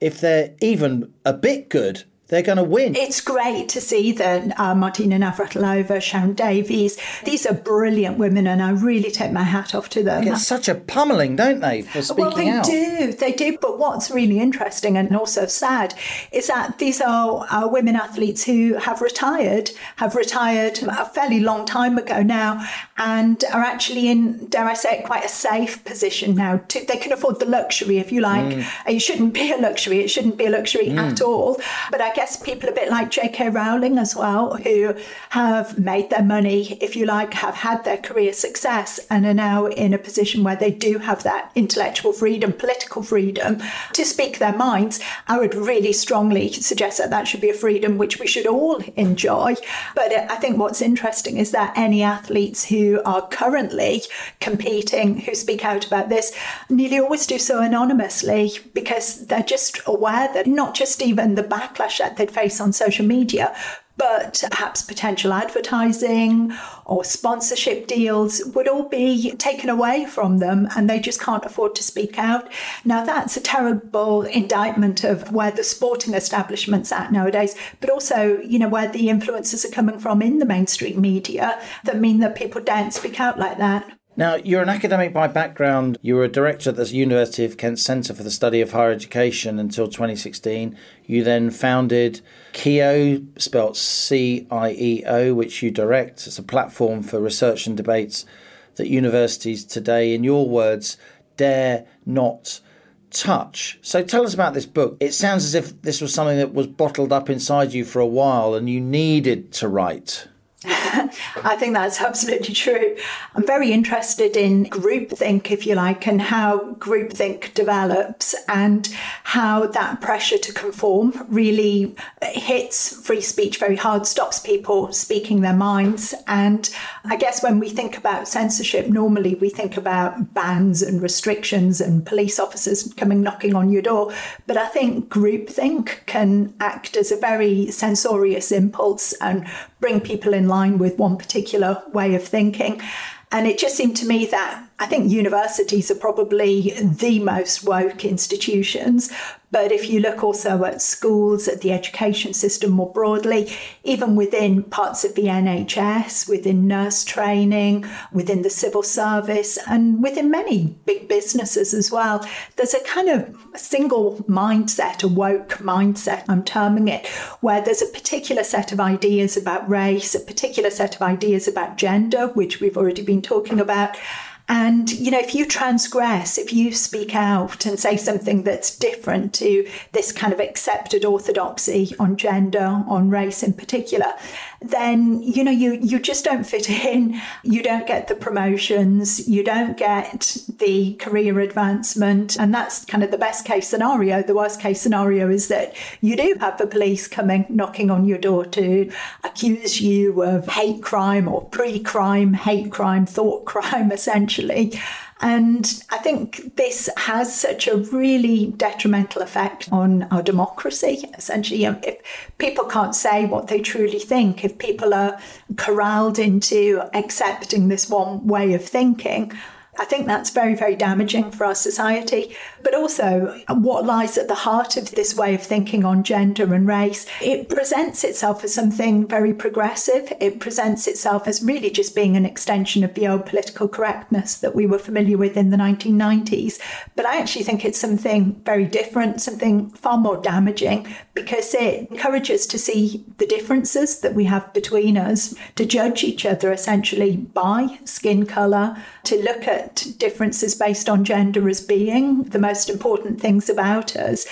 if they're even a bit good, they're going to win. It's great to see that uh, Martina Navratilova, Sharon Davies, these are brilliant women, and I really take my hat off to them. They get such a pummeling, don't they, for speaking out? Well, they out. do, they do. But what's really interesting and also sad is that these are uh, women athletes who have retired, have retired a fairly long time ago now, and are actually in, dare I say it, quite a safe position now. To, they can afford the luxury, if you like. Mm. It shouldn't be a luxury. It shouldn't be a luxury mm. at all. But I I guess people a bit like J K Rowling as well, who have made their money, if you like, have had their career success and are now in a position where they do have that intellectual freedom, political freedom to speak their minds. I would really strongly suggest that that should be a freedom which we should all enjoy. But I think what's interesting is that any athletes who are currently competing, who speak out about this, nearly always do so anonymously because they're just aware that not just even the backlash that they'd face on social media, but perhaps potential advertising or sponsorship deals would all be taken away from them, and they just can't afford to speak out. Now, that's a terrible indictment of where the sporting establishment's at nowadays, but also, you know, where the influences are coming from in the mainstream media that mean that people don't speak out like that. Now, you're an academic by background. You were a director at the University of Kent Centre for the Study of Higher Education until twenty sixteen. You then founded K I E O, spelt C I E O, which you direct. It's a platform for research and debates that universities today, in your words, dare not touch. So tell us about this book. It sounds as if this was something that was bottled up inside you for a while and you needed to write. I think that's absolutely true. I'm very interested in groupthink, if you like, and how groupthink develops and how that pressure to conform really hits free speech very hard, stops people speaking their minds. And I guess when we think about censorship, normally we think about bans and restrictions and police officers coming knocking on your door. But I think groupthink can act as a very censorious impulse and bring people in line with one particular way of thinking. And it just seemed to me that I think universities are probably the most woke institutions. But if you look also at schools, at the education system more broadly, even within parts of the N H S, within nurse training, within the civil service, and within many big businesses as well, there's a kind of single mindset, a woke mindset, I'm terming it, where there's a particular set of ideas about race, a particular set of ideas about gender, which we've already been talking about. And, you know, if you transgress, if you speak out and say something that's different to this kind of accepted orthodoxy on gender, on race in particular, then, you know, you, you just don't fit in. You don't get the promotions. You don't get the career advancement. And that's kind of the best case scenario. The worst case scenario is that you do have the police coming, knocking on your door to accuse you of hate crime or pre-crime, hate crime, thought crime, essentially. And I think this has such a really detrimental effect on our democracy. Essentially, if people can't say what they truly think, if people are corralled into accepting this one way of thinking, I think that's very, very damaging for our society. But also what lies at the heart of this way of thinking on gender and race, it presents itself as something very progressive. It presents itself as really just being an extension of the old political correctness that we were familiar with in the nineteen nineties. But I actually think it's something very different, something far more damaging, because it encourages to see the differences that we have between us, to judge each other essentially by skin colour, to look at differences based on gender as being the most important things about us,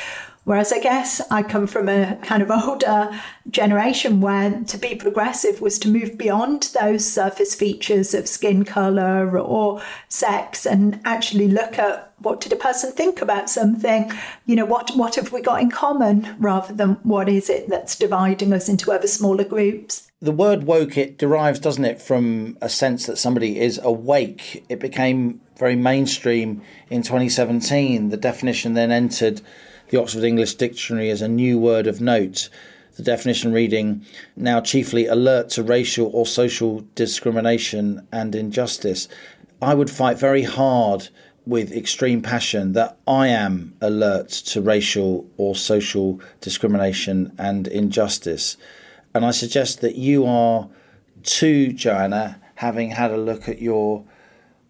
Whereas I guess I come from a kind of older generation where to be progressive was to move beyond those surface features of skin colour or sex and actually look at what did a person think about something? You know, what, what have we got in common rather than what is it that's dividing us into ever smaller groups? The word woke, it derives, doesn't it, from a sense that somebody is awake. It became very mainstream in twenty seventeen. The definition then entered the Oxford English Dictionary as a new word of note. The definition reading, now chiefly alert to racial or social discrimination and injustice. I would fight very hard with extreme passion that I am alert to racial or social discrimination and injustice. And I suggest that you are too, Joanna, having had a look at your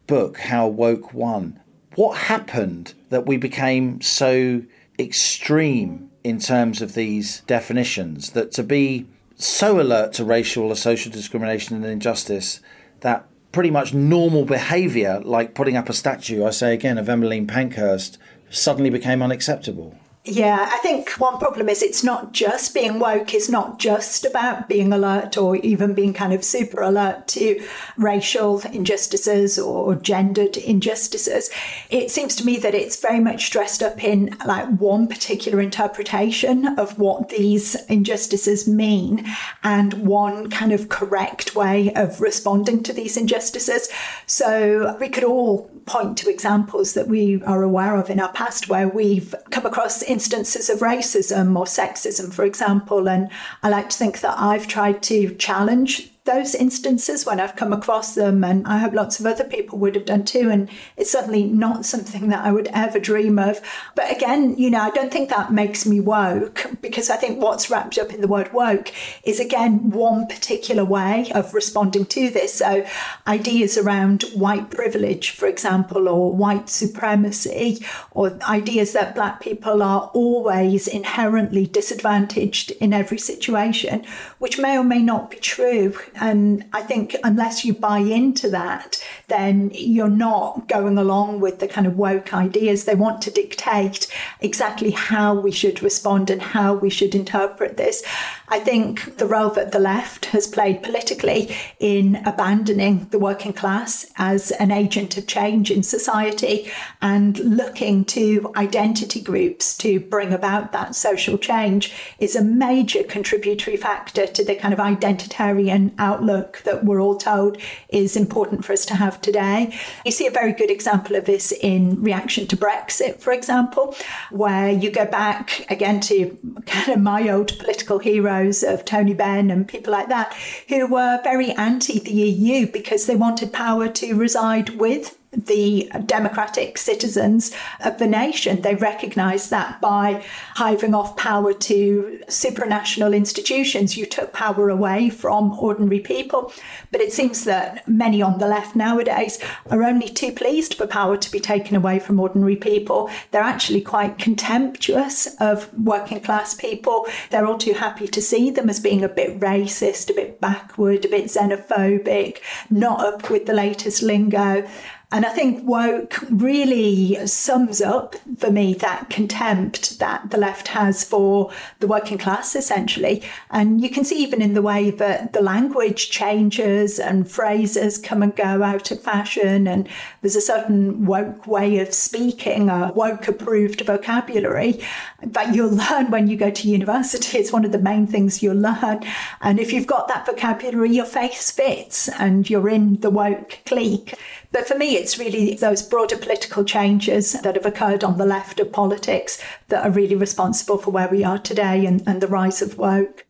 book, How Woke Won. What happened that we became so extreme in terms of these definitions, that to be so alert to racial or social discrimination and injustice that pretty much normal behaviour, like putting up a statue, I say again, of Emmeline Pankhurst, suddenly became unacceptable? Yeah, I think one problem is it's not just being woke, it's not just about being alert or even being kind of super alert to racial injustices or gendered injustices. It seems to me that it's very much dressed up in like one particular interpretation of what these injustices mean and one kind of correct way of responding to these injustices. So we could all point to examples that we are aware of in our past where we've come across instances of racism or sexism, for example. And I like to think that I've tried to challenge those instances when I've come across them, and I hope lots of other people would have done too. And it's certainly not something that I would ever dream of. But again, you know, I don't think that makes me woke, because I think what's wrapped up in the word woke is, again, one particular way of responding to this. So ideas around white privilege, for example, or white supremacy, or ideas that black people are always inherently disadvantaged in every situation, which may or may not be true. And I think unless you buy into that, then you're not going along with the kind of woke ideas. They want to dictate exactly how we should respond and how we should interpret this. I think the role that the left has played politically in abandoning the working class as an agent of change in society and looking to identity groups to bring about that social change is a major contributory factor to the kind of identitarian outlook that we're all told is important for us to have today. You see a very good example of this in reaction to Brexit, for example, where you go back again to kind of my old political heroes of Tony Benn and people like that, who were very anti the E U because they wanted power to reside with the democratic citizens of the nation. They recognised that by hiving off power to supranational institutions, you took power away from ordinary people. But it seems that many on the left nowadays are only too pleased for power to be taken away from ordinary people. They're actually quite contemptuous of working class people. They're all too happy to see them as being a bit racist, a bit backward, a bit xenophobic, not up with the latest lingo. And I think woke really sums up for me that contempt that the left has for the working class, essentially. And you can see even in the way that the language changes and phrases come and go out of fashion. And there's a certain woke way of speaking, a woke approved vocabulary that you'll learn when you go to university. It's one of the main things you'll learn. And if you've got that vocabulary, your face fits and you're in the woke clique. But for me, it's really those broader political changes that have occurred on the left of politics that are really responsible for where we are today and, and the rise of woke.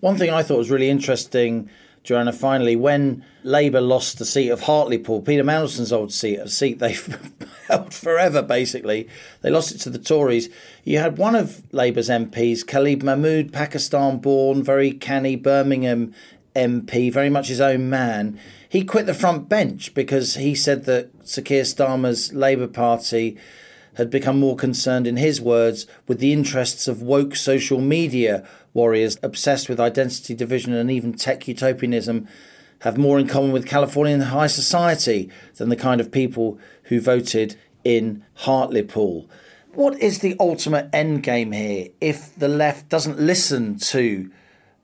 One thing I thought was really interesting, Joanna, finally, when Labour lost the seat of Hartlepool, Peter Mendelssohn's old seat, a seat they've held forever, basically, they lost it to the Tories. You had one of Labour's M Ps, Khalid Mahmood, Pakistan-born, very canny Birmingham M P, very much his own man. He quit the front bench because he said that Sir Keir Starmer's Labour Party had become more concerned, in his words, with the interests of woke social media warriors obsessed with identity division and even tech utopianism have more in common with Californian high society than the kind of people who voted in Hartlepool. what is the ultimate end game here if the left doesn't listen to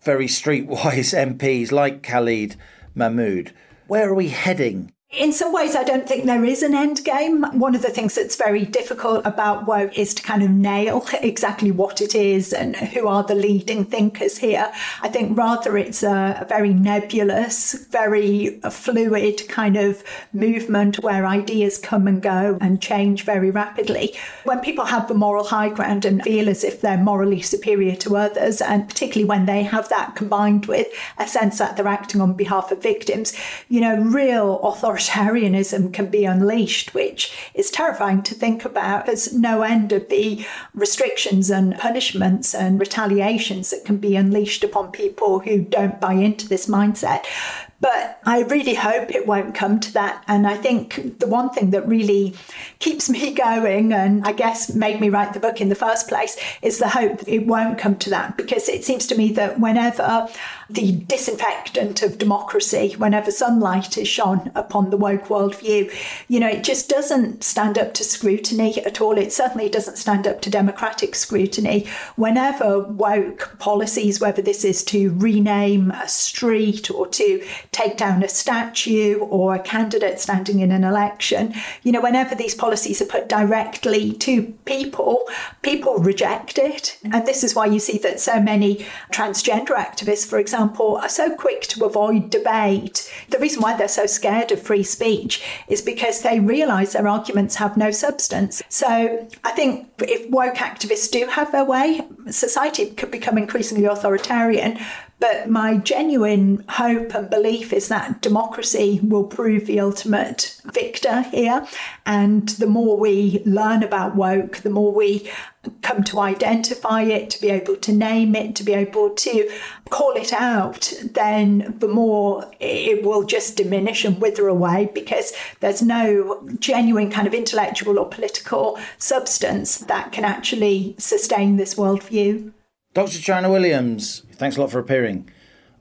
very streetwise M Ps like Khalid Mahmood? Where are we heading? In some ways, I don't think there is an end game. One of the things that's very difficult about woke is to kind of nail exactly what it is and who are the leading thinkers here. I think rather it's a, a very nebulous, very fluid kind of movement where ideas come and go and change very rapidly. When people have the moral high ground and feel as if they're morally superior to others, and particularly when they have that combined with a sense that they're acting on behalf of victims, you know, real authority authoritarianism can be unleashed, which is terrifying to think about. There's no end of the restrictions and punishments and retaliations that can be unleashed upon people who don't buy into this mindset. But I really hope it won't come to that. And I think the one thing that really keeps me going and I guess made me write the book in the first place is the hope that it won't come to that, because it seems to me that whenever the disinfectant of democracy, whenever sunlight is shone upon the woke worldview, you know, it just doesn't stand up to scrutiny at all. It certainly doesn't stand up to democratic scrutiny. Whenever woke policies, whether this is to rename a street or to take down a statue or a candidate standing in an election, you know, whenever these policies are put directly to people, people reject it. And this is why you see that so many transgender activists, for example, are so quick to avoid debate. The reason why they're so scared of free speech is because they realise their arguments have no substance. So I think if woke activists do have their way, society could become increasingly authoritarian. But my genuine hope and belief is that democracy will prove the ultimate victor here. And the more we learn about woke, the more we come to identify it, to be able to name it, to be able to call it out, then the more it will just diminish and wither away, because there's no genuine kind of intellectual or political substance that can actually sustain this worldview. Doctor Joanna Williams, thanks a lot for appearing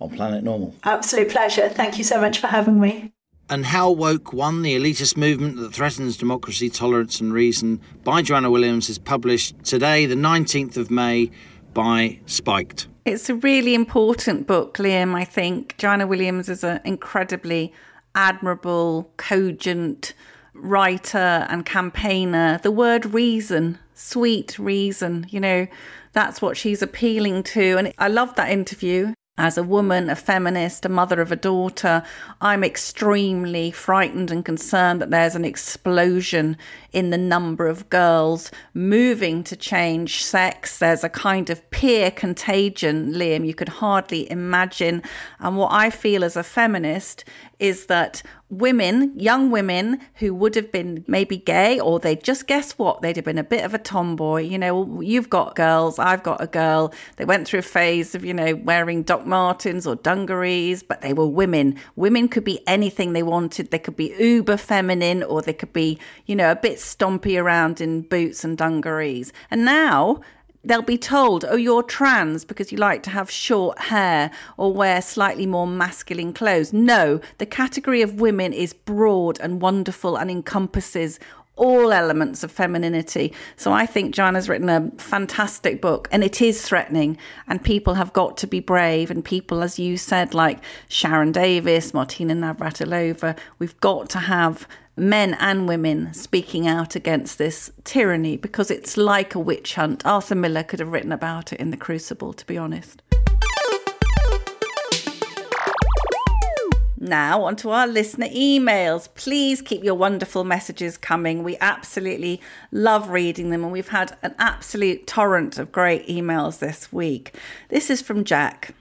on Planet Normal. Absolute pleasure. Thank you so much for having me. And How Woke Won, the elitist movement that threatens democracy, tolerance and reason by Joanna Williams is published today, the nineteenth of May, by Spiked. It's a really important book, Liam, I think. Joanna Williams is an incredibly admirable, cogent writer and campaigner. The word reason, sweet reason, you know, that's what she's appealing to. And I love that interview. As a woman, a feminist, a mother of a daughter, I'm extremely frightened and concerned that there's an explosion in the number of girls moving to change sex. There's a kind of peer contagion, Liam, you could hardly imagine. And what I feel as a feminist is that women, young women who would have been maybe gay, or they'd just, guess what, they'd have been a bit of a tomboy. You know, you've got girls, I've got a girl. They went through a phase of, you know, wearing Doc Martens or dungarees, but they were women. Women could be anything they wanted. They could be uber feminine, or they could be, you know, a bit stompy around in boots and dungarees. And now they'll be told, oh, you're trans because you like to have short hair or wear slightly more masculine clothes. No, the category of women is broad and wonderful and encompasses all elements of femininity. So I think Joanna's written a fantastic book, and it is threatening, and people have got to be brave, and people, as you said, like Sharon Davis, Martina Navratilova, we've got to have men and women speaking out against this tyranny, because it's like a witch hunt. Arthur Miller could have written about it in The Crucible, to be honest. Now onto our listener emails. Please keep your wonderful messages coming. We absolutely love reading them, and we've had an absolute torrent of great emails this week. This is from Jack.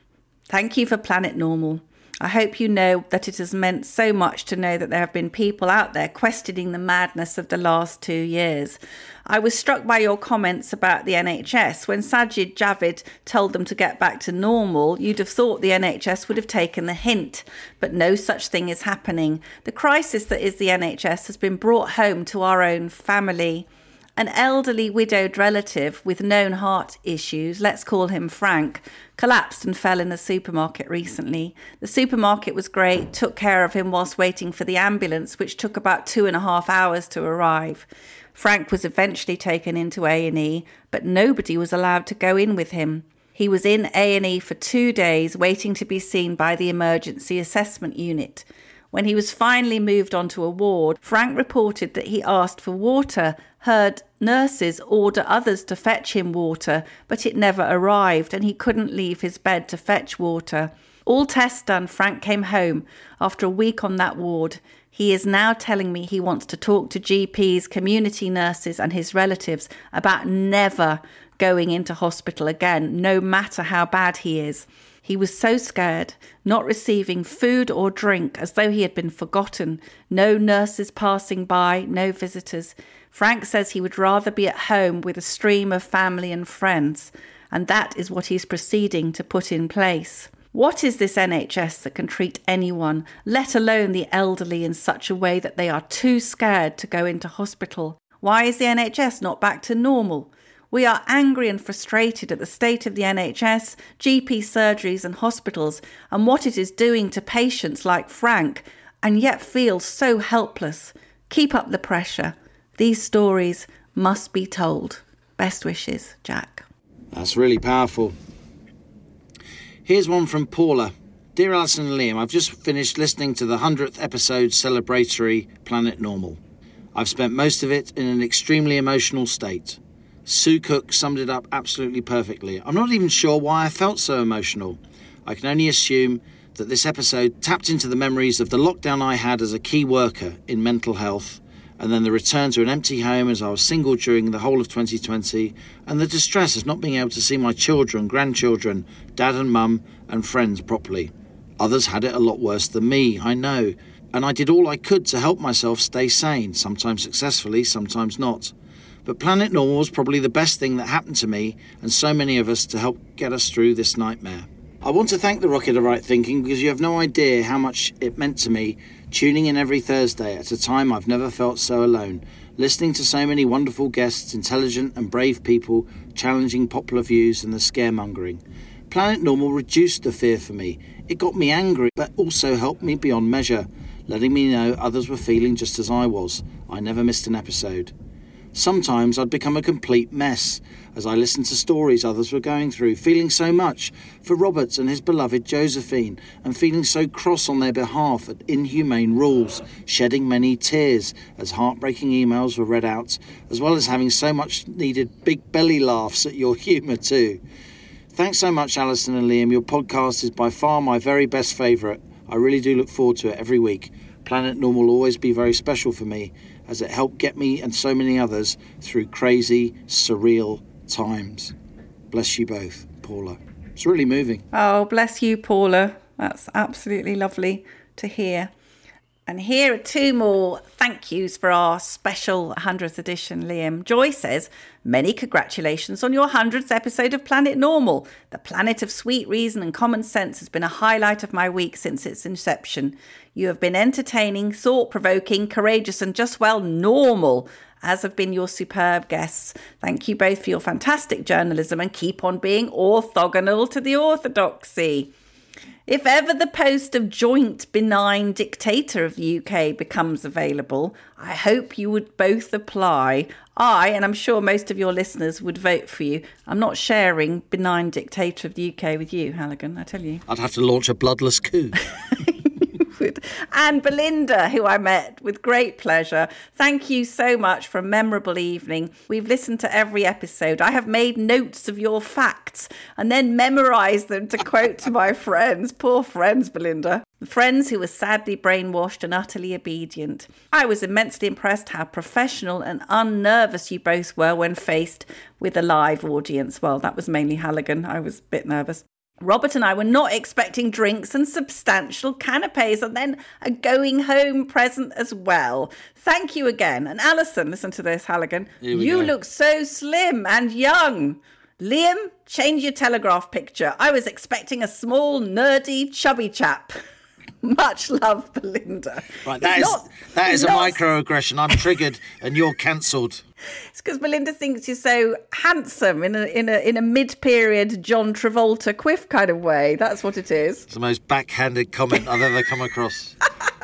Thank you for Planet Normal. I hope you know that it has meant so much to know that there have been people out there questioning the madness of the last two years. I was struck by your comments about the N H S. When Sajid Javid told them to get back to normal, you'd have thought the N H S would have taken the hint, but no such thing is happening. The crisis that is the N H S has been brought home to our own family. An elderly widowed relative with known heart issues, let's call him Frank, collapsed and fell in the supermarket recently. The supermarket was great, took care of him whilst waiting for the ambulance, which took about two and a half hours to arrive. Frank was eventually taken into A and E, but nobody was allowed to go in with him. He was in A and E for two days, waiting to be seen by the emergency assessment unit. When he was finally moved onto a ward, Frank reported that he asked for water, heard nurses order others to fetch him water, but it never arrived and he couldn't leave his bed to fetch water. All tests done, Frank came home after a week on that ward. He is now telling me he wants to talk to G Ps, community nurses and his relatives about never going into hospital again, no matter how bad he is. He was so scared, not receiving food or drink as though he had been forgotten. No nurses passing by, no visitors. Frank says he would rather be at home with a stream of family and friends. And that is what he's proceeding to put in place. What is this N H S that can treat anyone, let alone the elderly, in such a way that they are too scared to go into hospital? Why is the N H S not back to normal? We are angry and frustrated at the state of the N H S, G P surgeries and hospitals and what it is doing to patients like Frank, and yet feel so helpless. Keep up the pressure. These stories must be told. Best wishes, Jack. That's really powerful. Here's one from Paula. Dear Alison and Liam, I've just finished listening to the one hundredth episode celebratory Planet Normal. I've spent most of it in an extremely emotional state. Sue Cook summed it up absolutely perfectly. I'm not even sure why I felt so emotional. I can only assume that this episode tapped into the memories of the lockdown I had as a key worker in mental health, and then the return to an empty home as I was single during the whole of twenty twenty, and the distress of not being able to see my children, grandchildren, dad and mum, and friends properly. Others had it a lot worse than me, I know, and I did all I could to help myself stay sane, sometimes successfully, sometimes not. But Planet Normal was probably the best thing that happened to me and so many of us to help get us through this nightmare. I want to thank the Rocket of Right Thinking because you have no idea how much it meant to me, tuning in every Thursday at a time I've never felt so alone, listening to so many wonderful guests, intelligent and brave people, challenging popular views and the scaremongering. Planet Normal reduced the fear for me. It got me angry, but also helped me beyond measure, letting me know others were feeling just as I was. I never missed an episode. Sometimes I'd become a complete mess as I listened to stories others were going through, feeling so much for Roberts and his beloved Josephine, and feeling so cross on their behalf at inhumane rules, shedding many tears as heartbreaking emails were read out, as well as having so much needed big belly laughs at your humour too. Thanks so much, Alison and Liam. Your podcast is by far my very best favourite. I really do look forward to it every week. Planet Normal will always be very special for me, as it helped get me and so many others through crazy, surreal times. Bless you both, Paula. It's really moving. Oh, bless you, Paula. That's absolutely lovely to hear. And here are two more thank yous for our special one hundredth edition, Liam. Joy says, many congratulations on your one hundredth episode of Planet Normal. The planet of sweet reason and common sense has been a highlight of my week since its inception. You have been entertaining, thought-provoking, courageous and just, well, normal, as have been your superb guests. Thank you both for your fantastic journalism and keep on being orthogonal to the orthodoxy. If ever the post of joint benign dictator of the U K becomes available, I hope you would both apply. I, and I'm sure most of your listeners, would vote for you. I'm not sharing benign dictator of the U K with you, Halligan, I tell you. I'd have to launch a bloodless coup. And Belinda, who I met with great pleasure, thank you so much for a memorable evening. We've listened to every episode. I have made notes of your facts and then memorised them to quote to my friends. Poor friends, Belinda. Friends who were sadly brainwashed and utterly obedient. I was immensely impressed how professional and unnervous you both were when faced with a live audience. Well, that was mainly Halligan. I was a bit nervous. Robert and I were not expecting drinks and substantial canapes and then a going home present as well. Thank you again. And Alison, listen to this, Halligan. You go. Look so slim and young. Liam, change your Telegraph picture. I was expecting a small, nerdy, chubby chap. Much love, Belinda. Right, that he's is not, that is a not... microaggression. I'm triggered, and you're cancelled. It's because Belinda thinks you're so handsome in a in a in a mid-period John Travolta quiff kind of way. That's what it is. It's the most backhanded comment I've ever come across.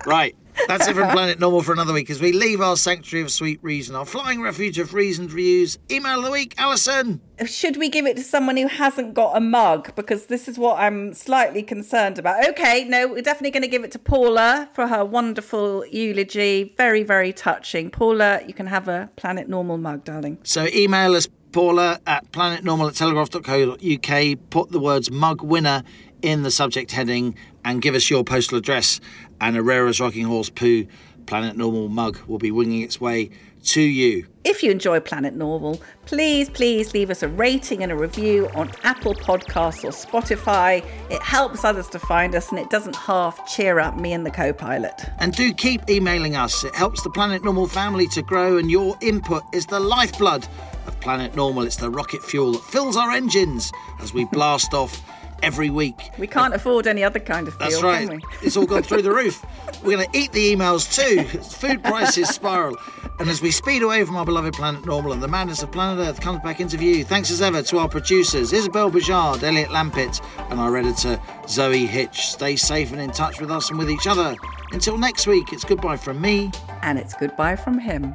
Right. That's it from Planet Normal for another week as we leave our sanctuary of sweet reason, our flying refuge of reasoned reviews. Email of the week, Alison. Should we give it to someone who hasn't got a mug? Because this is what I'm slightly concerned about. OK, no, we're definitely going to give it to Paula for her wonderful eulogy. Very, very touching. Paula, you can have a Planet Normal mug, darling. So email us, Paula, at planet normal at telegraph dot co dot uk. Put the words mug winner in the subject heading and give us your postal address, and a rare as rocking horse poo Planet Normal mug will be winging its way to you. If you enjoy Planet Normal, please, please leave us a rating and a review on Apple Podcasts or Spotify. It helps others to find us and it doesn't half cheer up me and the co-pilot. And do keep emailing us. It helps the Planet Normal family to grow, and your input is the lifeblood of Planet Normal. It's the rocket fuel that fills our engines as we blast off every week. We can't and, afford any other kind of fuel, that's right. Can we? It's all gone through the roof. We're going to eat the emails too. Food prices spiral. And as we speed away from our beloved Planet Normal and the madness of Planet Earth comes back into view, thanks as ever to our producers, Isabel Bajard, Elliot Lampitt, and our editor, Zoe Hitch. Stay safe and in touch with us and with each other. Until next week, it's goodbye from me. And it's goodbye from him.